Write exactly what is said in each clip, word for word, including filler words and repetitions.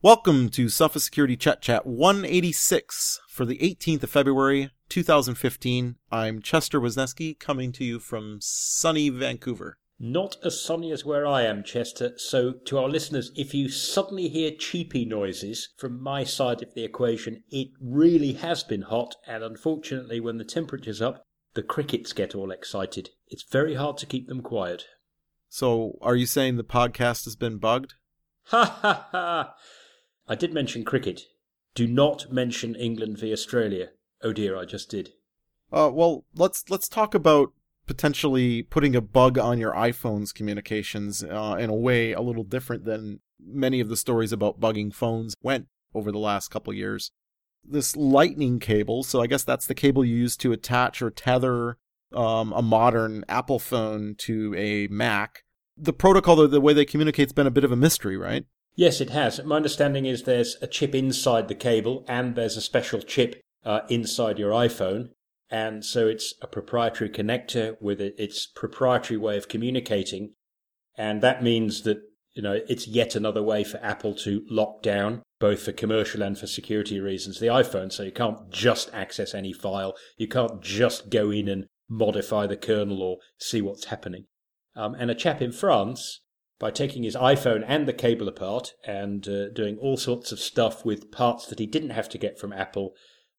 Welcome to Sophos Security Chat Chat one eighty-six for the eighteenth of February, two thousand fifteen. I'm Chester Wisniewski, coming to you from sunny Vancouver. Not as sunny as where I am, Chester. So to our listeners, if you suddenly hear cheepy noises from my side of the equation, it really has been hot. And unfortunately, when the temperature's up, the crickets get all excited. It's very hard to keep them quiet. So are you saying the podcast has been bugged? Ha ha ha! I did mention cricket. Do not mention England v Australia. Oh dear, I just did. Uh, well, let's let's talk about potentially putting a bug on your iPhone's communications uh, in a way a little different than many of the stories about bugging phones went over the last couple of years. This lightning cable, so I guess that's the cable you use to attach or tether um, a modern Apple phone to a Mac. The protocol, the, the way they communicate, has been a bit of a mystery, right? Yes, it has. My understanding is there's a chip inside the cable and there's a special chip uh, inside your iPhone. And so it's a proprietary connector with its proprietary way of communicating. And that means that, you know, it's yet another way for Apple to lock down, both for commercial and for security reasons, the iPhone. So you can't just access any file. You can't just go in and modify the kernel or see what's happening. Um, and a chap in France, by taking his iPhone and the cable apart and uh, doing all sorts of stuff with parts that he didn't have to get from Apple,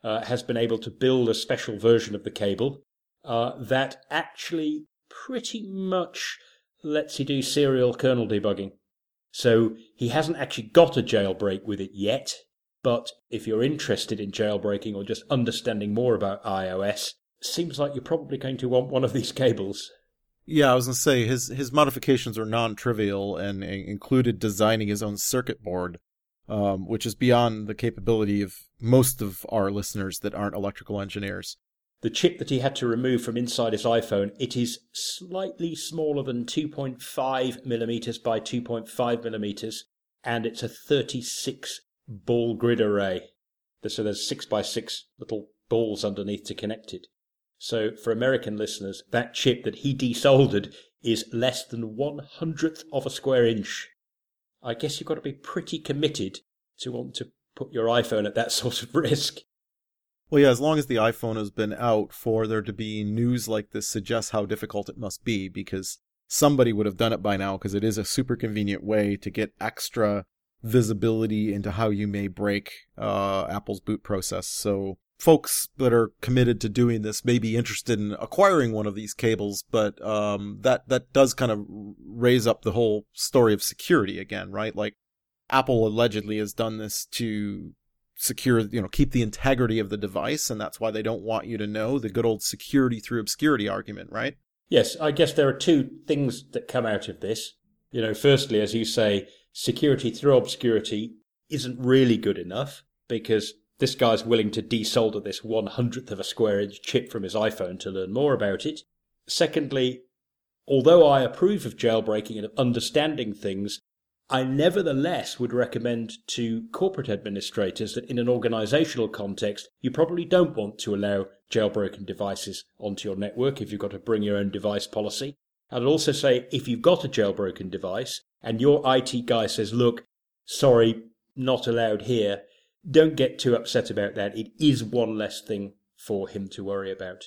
uh, has been able to build a special version of the cable uh, that actually pretty much lets you do serial kernel debugging. So he hasn't actually got a jailbreak with it yet, but if you're interested in jailbreaking or just understanding more about iOS, seems like you're probably going to want one of these cables. Yeah, I was going to say, his his modifications are non-trivial and, and included designing his own circuit board, um, which is beyond the capability of most of our listeners that aren't electrical engineers. The chip that he had to remove from inside his iPhone, it is slightly smaller than two point five millimeters by two point five millimeters, and it's a thirty-six ball grid array. So there's six by six little balls underneath to connect it. So for American listeners, that chip that he desoldered is less than one hundredth of a square inch. I guess you've got to be pretty committed to want to put your iPhone at that sort of risk. Well, yeah, as long as the iPhone has been out for there to be news like this suggests how difficult it must be, because somebody would have done it by now, because it is a super convenient way to get extra visibility into how you may break uh, Apple's boot process. So folks that are committed to doing this may be interested in acquiring one of these cables, but um, that, that does kind of raise up the whole story of security again, right? Like, Apple allegedly has done this to secure, you know, keep the integrity of the device, and that's why they don't want you to know, the good old security through obscurity argument, right? Yes, I guess there are two things that come out of this. You know, firstly, as you say, security through obscurity isn't really good enough, because this guy's willing to desolder this one hundredth of a square inch chip from his iPhone to learn more about it. Secondly, although I approve of jailbreaking and of understanding things, I nevertheless would recommend to corporate administrators that in an organisational context, you probably don't want to allow jailbroken devices onto your network if you've got a bring your own device policy. I'd also say if you've got a jailbroken device and your I T guy says, look, sorry, not allowed here, don't get too upset about that. It is one less thing for him to worry about.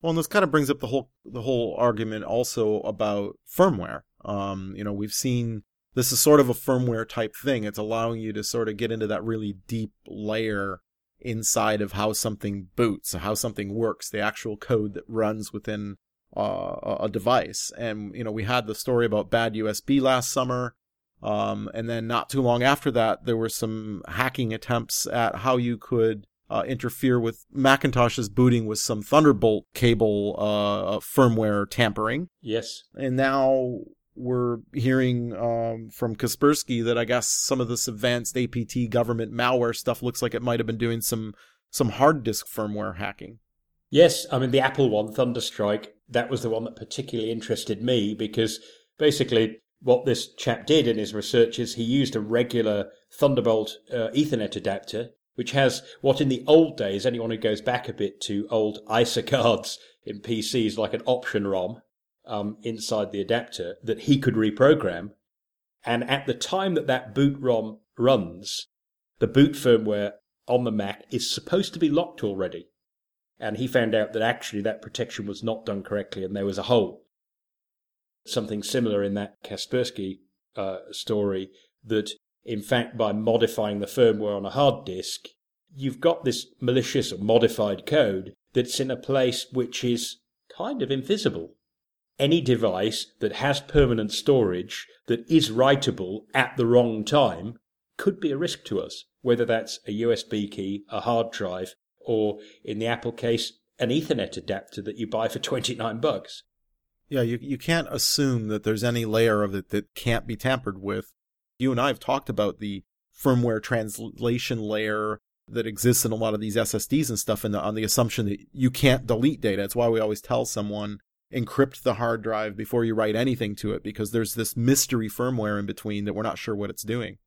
Well, and this kind of brings up the whole the whole argument also about firmware. Um, you know, we've seen this is sort of a firmware type thing. It's allowing you to sort of get into that really deep layer inside of how something boots, how something works, the actual code that runs within uh, a device. And, you know, we had the story about bad U S B last summer. Um, and then not too long after that, there were some hacking attempts at how you could uh, interfere with Macintosh's booting with some Thunderbolt cable uh, firmware tampering. Yes. And now we're hearing um, from Kaspersky that I guess some of this advanced A P T government malware stuff looks like it might have been doing some, some hard disk firmware hacking. Yes. I mean, the Apple one, Thunderstrike, that was the one that particularly interested me because basically what this chap did in his research is he used a regular Thunderbolt uh, Ethernet adapter, which has what in the old days, anyone who goes back a bit to old I S A cards in P Cs, like an option ROM um, inside the adapter that he could reprogram. And at the time that that boot ROM runs, the boot firmware on the Mac is supposed to be locked already. And he found out that actually that protection was not done correctly and there was a hole. Something similar in that Kaspersky uh, story, that in fact by modifying the firmware on a hard disk, you've got this malicious or modified code that's in a place which is kind of invisible. Any device that has permanent storage that is writable at the wrong time could be a risk to us, whether that's a U S B key, a hard drive, or in the Apple case, an Ethernet adapter that you buy for twenty-nine bucks. Yeah, you you can't assume that there's any layer of it that can't be tampered with. You and I have talked about the firmware translation layer that exists in a lot of these S S Ds and stuff, and on the assumption that you can't delete data. It's why we always tell someone, encrypt the hard drive before you write anything to it, because there's this mystery firmware in between that we're not sure what it's doing.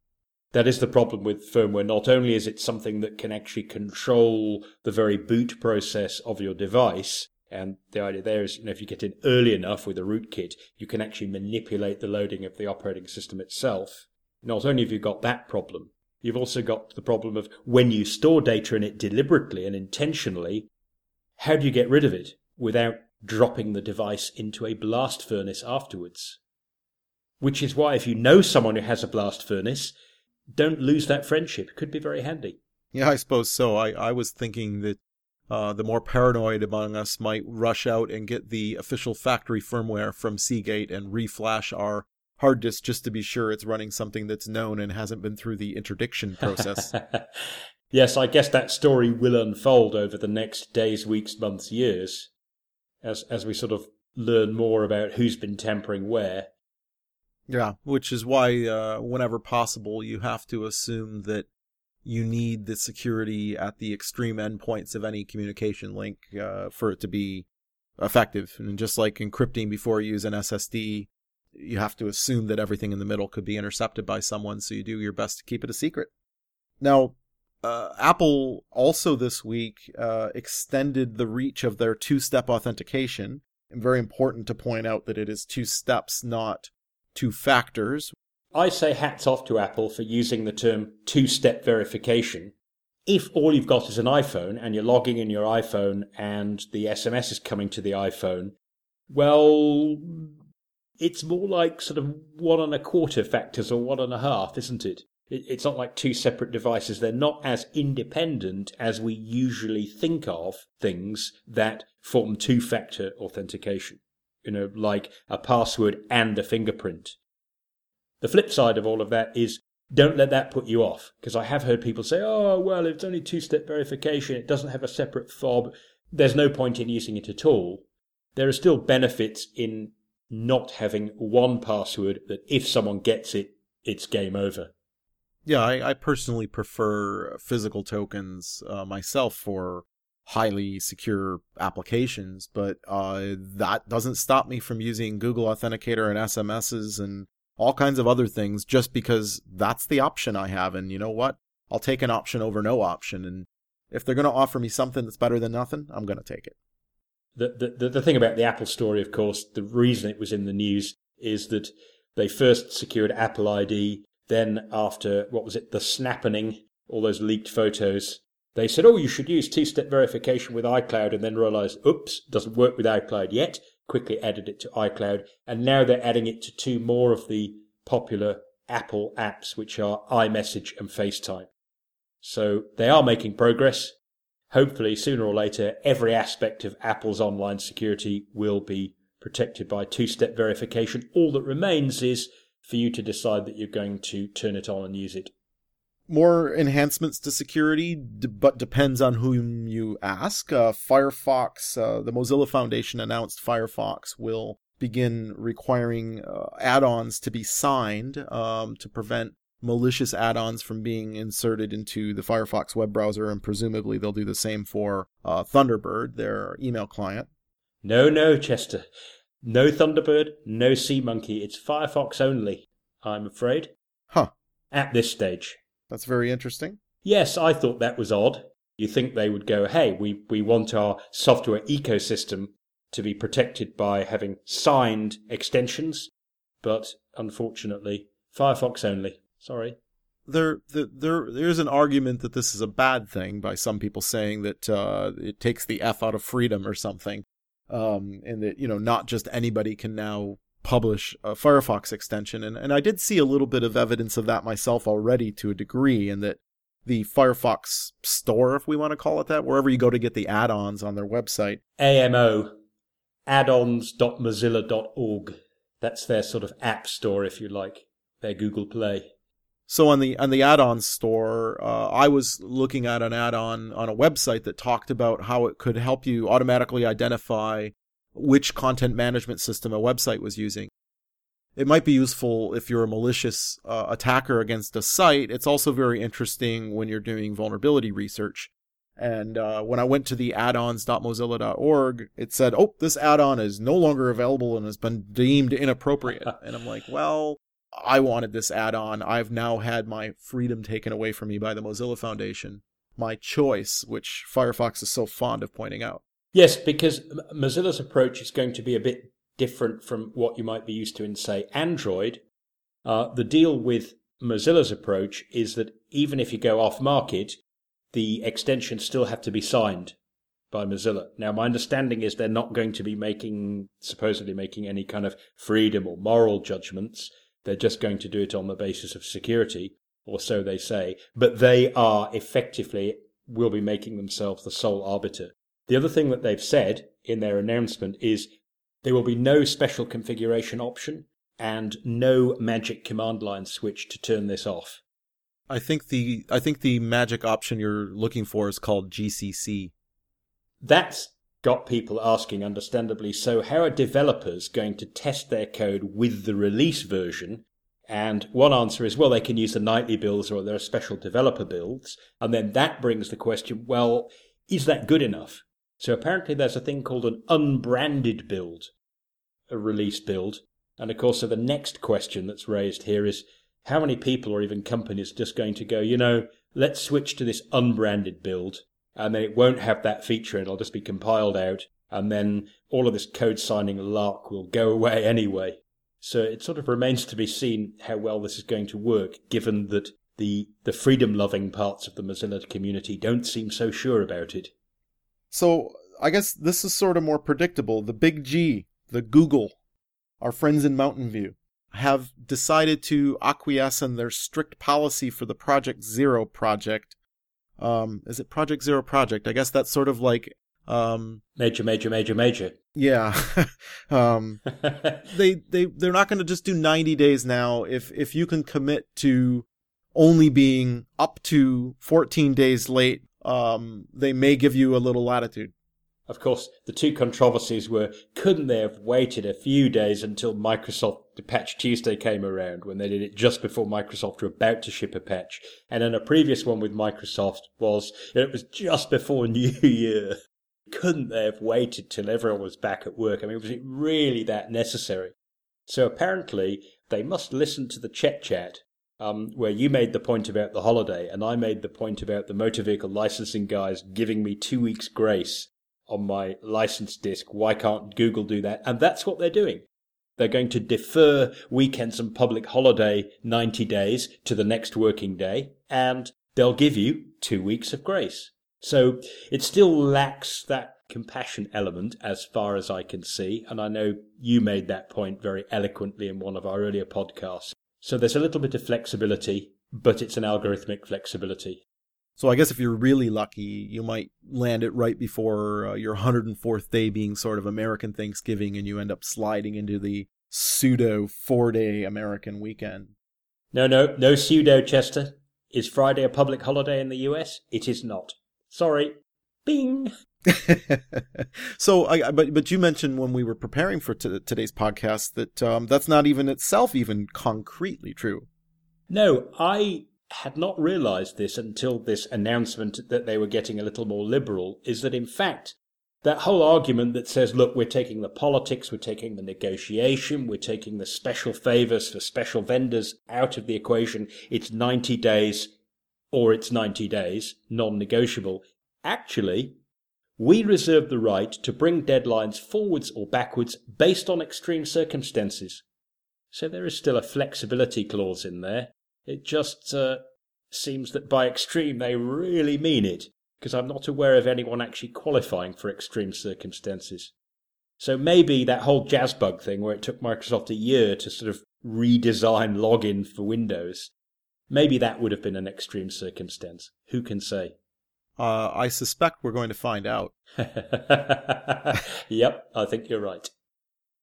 That is the problem with firmware. Not only is it something that can actually control the very boot process of your device, and the idea there is, you know, if you get in early enough with a rootkit, you can actually manipulate the loading of the operating system itself. Not only have you got that problem, you've also got the problem of when you store data in it deliberately and intentionally, how do you get rid of it without dropping the device into a blast furnace afterwards? Which is why if you know someone who has a blast furnace, don't lose that friendship. It could be very handy. Yeah, I suppose so. I, I was thinking that uh, the more paranoid among us might rush out and get the official factory firmware from Seagate and reflash our hard disk just to be sure it's running something that's known and hasn't been through the interdiction process. Yes, I guess that story will unfold over the next days, weeks, months, years, as as we sort of learn more about who's been tampering where. Yeah, which is why uh, whenever possible, you have to assume that you need the security at the extreme endpoints of any communication link uh, for it to be effective. And just like encrypting before you use an S S D, you have to assume that everything in the middle could be intercepted by someone, so you do your best to keep it a secret. Now, Uh, Apple also this week uh, extended the reach of their two-step authentication. And very important to point out that it is two steps, not two factors. I say hats off to Apple for using the term two-step verification. If all you've got is an iPhone and you're logging in your iPhone and the S M S is coming to the iPhone, well, it's more like sort of one and a quarter factors or one and a half, isn't it? It's not like two separate devices. They're not as independent as we usually think of things that form two-factor authentication, you know, like a password and a fingerprint. The flip side of all of that is don't let that put you off, because I have heard people say, oh, well, it's only two-step verification. It doesn't have a separate fob. There's no point in using it at all. There are still benefits in not having one password that if someone gets it, it's game over. Yeah, I, I personally prefer physical tokens uh, myself for highly secure applications, but uh, that doesn't stop me from using Google Authenticator and S M Ses and all kinds of other things just because that's the option I have. And you know what? I'll take an option over no option. And if they're going to offer me something that's better than nothing, I'm going to take it. The, the, the thing about the Apple story, of course, the reason it was in the news is that they first secured Apple I D. Then after, what was it, the snappening, all those leaked photos, they said, oh, you should use two-step verification with iCloud, and then realized, oops, doesn't work with iCloud yet, quickly added it to iCloud, and now they're adding it to two more of the popular Apple apps, which are iMessage and FaceTime. So they are making progress. Hopefully, sooner or later, every aspect of Apple's online security will be protected by two-step verification. All that remains is for you to decide that you're going to turn it on and use it. More enhancements to security, but depends on whom you ask. Uh, Firefox, uh, the Mozilla Foundation announced Firefox will begin requiring uh, add-ons to be signed um, to prevent malicious add-ons from being inserted into the Firefox web browser, and presumably they'll do the same for uh, Thunderbird, their email client. No, no, Chester. No Thunderbird, no SeaMonkey. It's Firefox only, I'm afraid. Huh. At this stage. That's very interesting. Yes, I thought that was odd. You think they would go, hey, we, we want our software ecosystem to be protected by having signed extensions. But unfortunately, Firefox only. Sorry. There, there, there, there's an argument that this is a bad thing by some people saying that uh, it takes the F out of freedom or something, um, and that, you know, not just anybody can now publish a Firefox extension. And, and I did see a little bit of evidence of that myself already to a degree, and that the Firefox store, if we want to call it that, wherever you go to get the add-ons on their website. A M O, addons dot mozilla dot org. That's their sort of app store, if you like, their Google Play. So on the on the add-on store, uh, I was looking at an add-on on a website that talked about how it could help you automatically identify which content management system a website was using. It might be useful if you're a malicious uh, attacker against a site. It's also very interesting when you're doing vulnerability research. And uh, when I went to the addons dot mozilla dot org, it said, oh, this add-on is no longer available and has been deemed inappropriate. And I'm like, well, I wanted this add-on. I've now had my freedom taken away from me by the Mozilla Foundation. My choice, which Firefox is so fond of pointing out. Yes, because Mozilla's approach is going to be a bit different from what you might be used to in, say, Android. Uh, the deal with Mozilla's approach is that even if you go off-market, the extensions still have to be signed by Mozilla. Now, my understanding is they're not going to be making, supposedly making any kind of freedom or moral judgments. They're just going to do it on the basis of security, or so they say. But they are effectively, will be making themselves the sole arbiter. The other thing that they've said in their announcement is there will be no special configuration option and no magic command line switch to turn this off. I think the I think the magic option you're looking for is called G C C. That's got people asking, understandably, so how are developers going to test their code with the release version? And one answer is, well, they can use the nightly builds or there are special developer builds. And then that brings the question, well, is that good enough? So apparently there's a thing called an unbranded build, a release build. And of course, so the next question that's raised here is, how many people or even companies just going to go, you know, let's switch to this unbranded build, and then it won't have that feature and it'll just be compiled out, and then all of this code signing lark will go away anyway. So it sort of remains to be seen how well this is going to work, given that the, the freedom-loving parts of the Mozilla community don't seem so sure about it. So I guess this is sort of more predictable. The big G, the Google, our friends in Mountain View, have decided to acquiesce in their strict policy for the Project Zero project. Um, is it Project Zero Project? I guess that's sort of like... Um, major, major, major, major. Yeah. um, they, they, they're not going to just do ninety days now. If, if you can commit to only being up to fourteen days late, um, they may give you a little latitude. Of course, the two controversies were, couldn't they have waited a few days until Microsoft Patch Tuesday came around, when they did it just before Microsoft were about to ship a patch? And then a previous one with Microsoft was, it was just before New Year. Couldn't they have waited till everyone was back at work? I mean, was it really that necessary? So apparently, they must listen to the Chet Chat, um, where you made the point about the holiday, and I made the point about the motor vehicle licensing guys giving me two weeks grace on my license disk. Why can't Google do that? And that's what they're doing. They're going to defer weekends and public holiday ninety days to the next working day, and they'll give you two weeks of grace. So it still lacks that compassion element as far as I can see, and I know you made that point very eloquently in one of our earlier podcasts. So there's a little bit of flexibility, but it's an algorithmic flexibility. So I guess if you're really lucky, you might land it right before uh, your one hundred fourth day being sort of American Thanksgiving, and you end up sliding into the pseudo four-day American weekend. No, no, no pseudo, Chester. Is Friday a public holiday in the U S? It is not. Sorry. Bing! so, I, but but you mentioned when we were preparing for t- today's podcast that um, that's not even itself even concretely true. No, I... had not realized this until this announcement that they were getting a little more liberal, is that in fact that whole argument that says, look, we're taking the politics, we're taking the negotiation, we're taking the special favors for special vendors out of the equation, it's ninety days or it's ninety days, non-negotiable. Actually, we reserve the right to bring deadlines forwards or backwards based on extreme circumstances. So there is still a flexibility clause in there. It just uh, seems that by extreme they really mean it, because I'm not aware of anyone actually qualifying for extreme circumstances. So maybe that whole Jazzbug thing where it took Microsoft a year to sort of redesign login for Windows, maybe that would have been an extreme circumstance. Who can say? Uh, I suspect we're going to find out. Yep, I think you're right.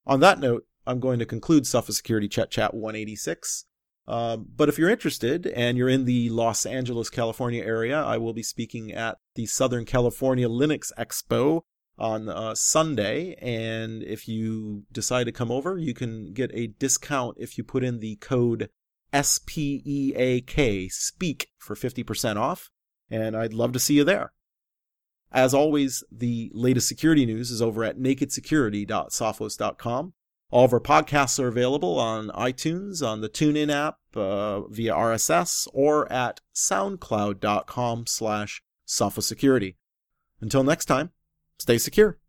On that note, I'm going to conclude Sophos Security Chat Chat one eighty-six. Uh, but if you're interested and you're in the Los Angeles, California area, I will be speaking at the Southern California Linux Expo on uh, Sunday. And if you decide to come over, you can get a discount if you put in the code S P E A K, SPEAK, for fifty percent off. And I'd love to see you there. As always, the latest security news is over at naked security dot sophos dot com. All of our podcasts are available on iTunes, on the TuneIn app, uh, via R S S, or at soundcloud dot com slash sophosecurity. Until next time, stay secure.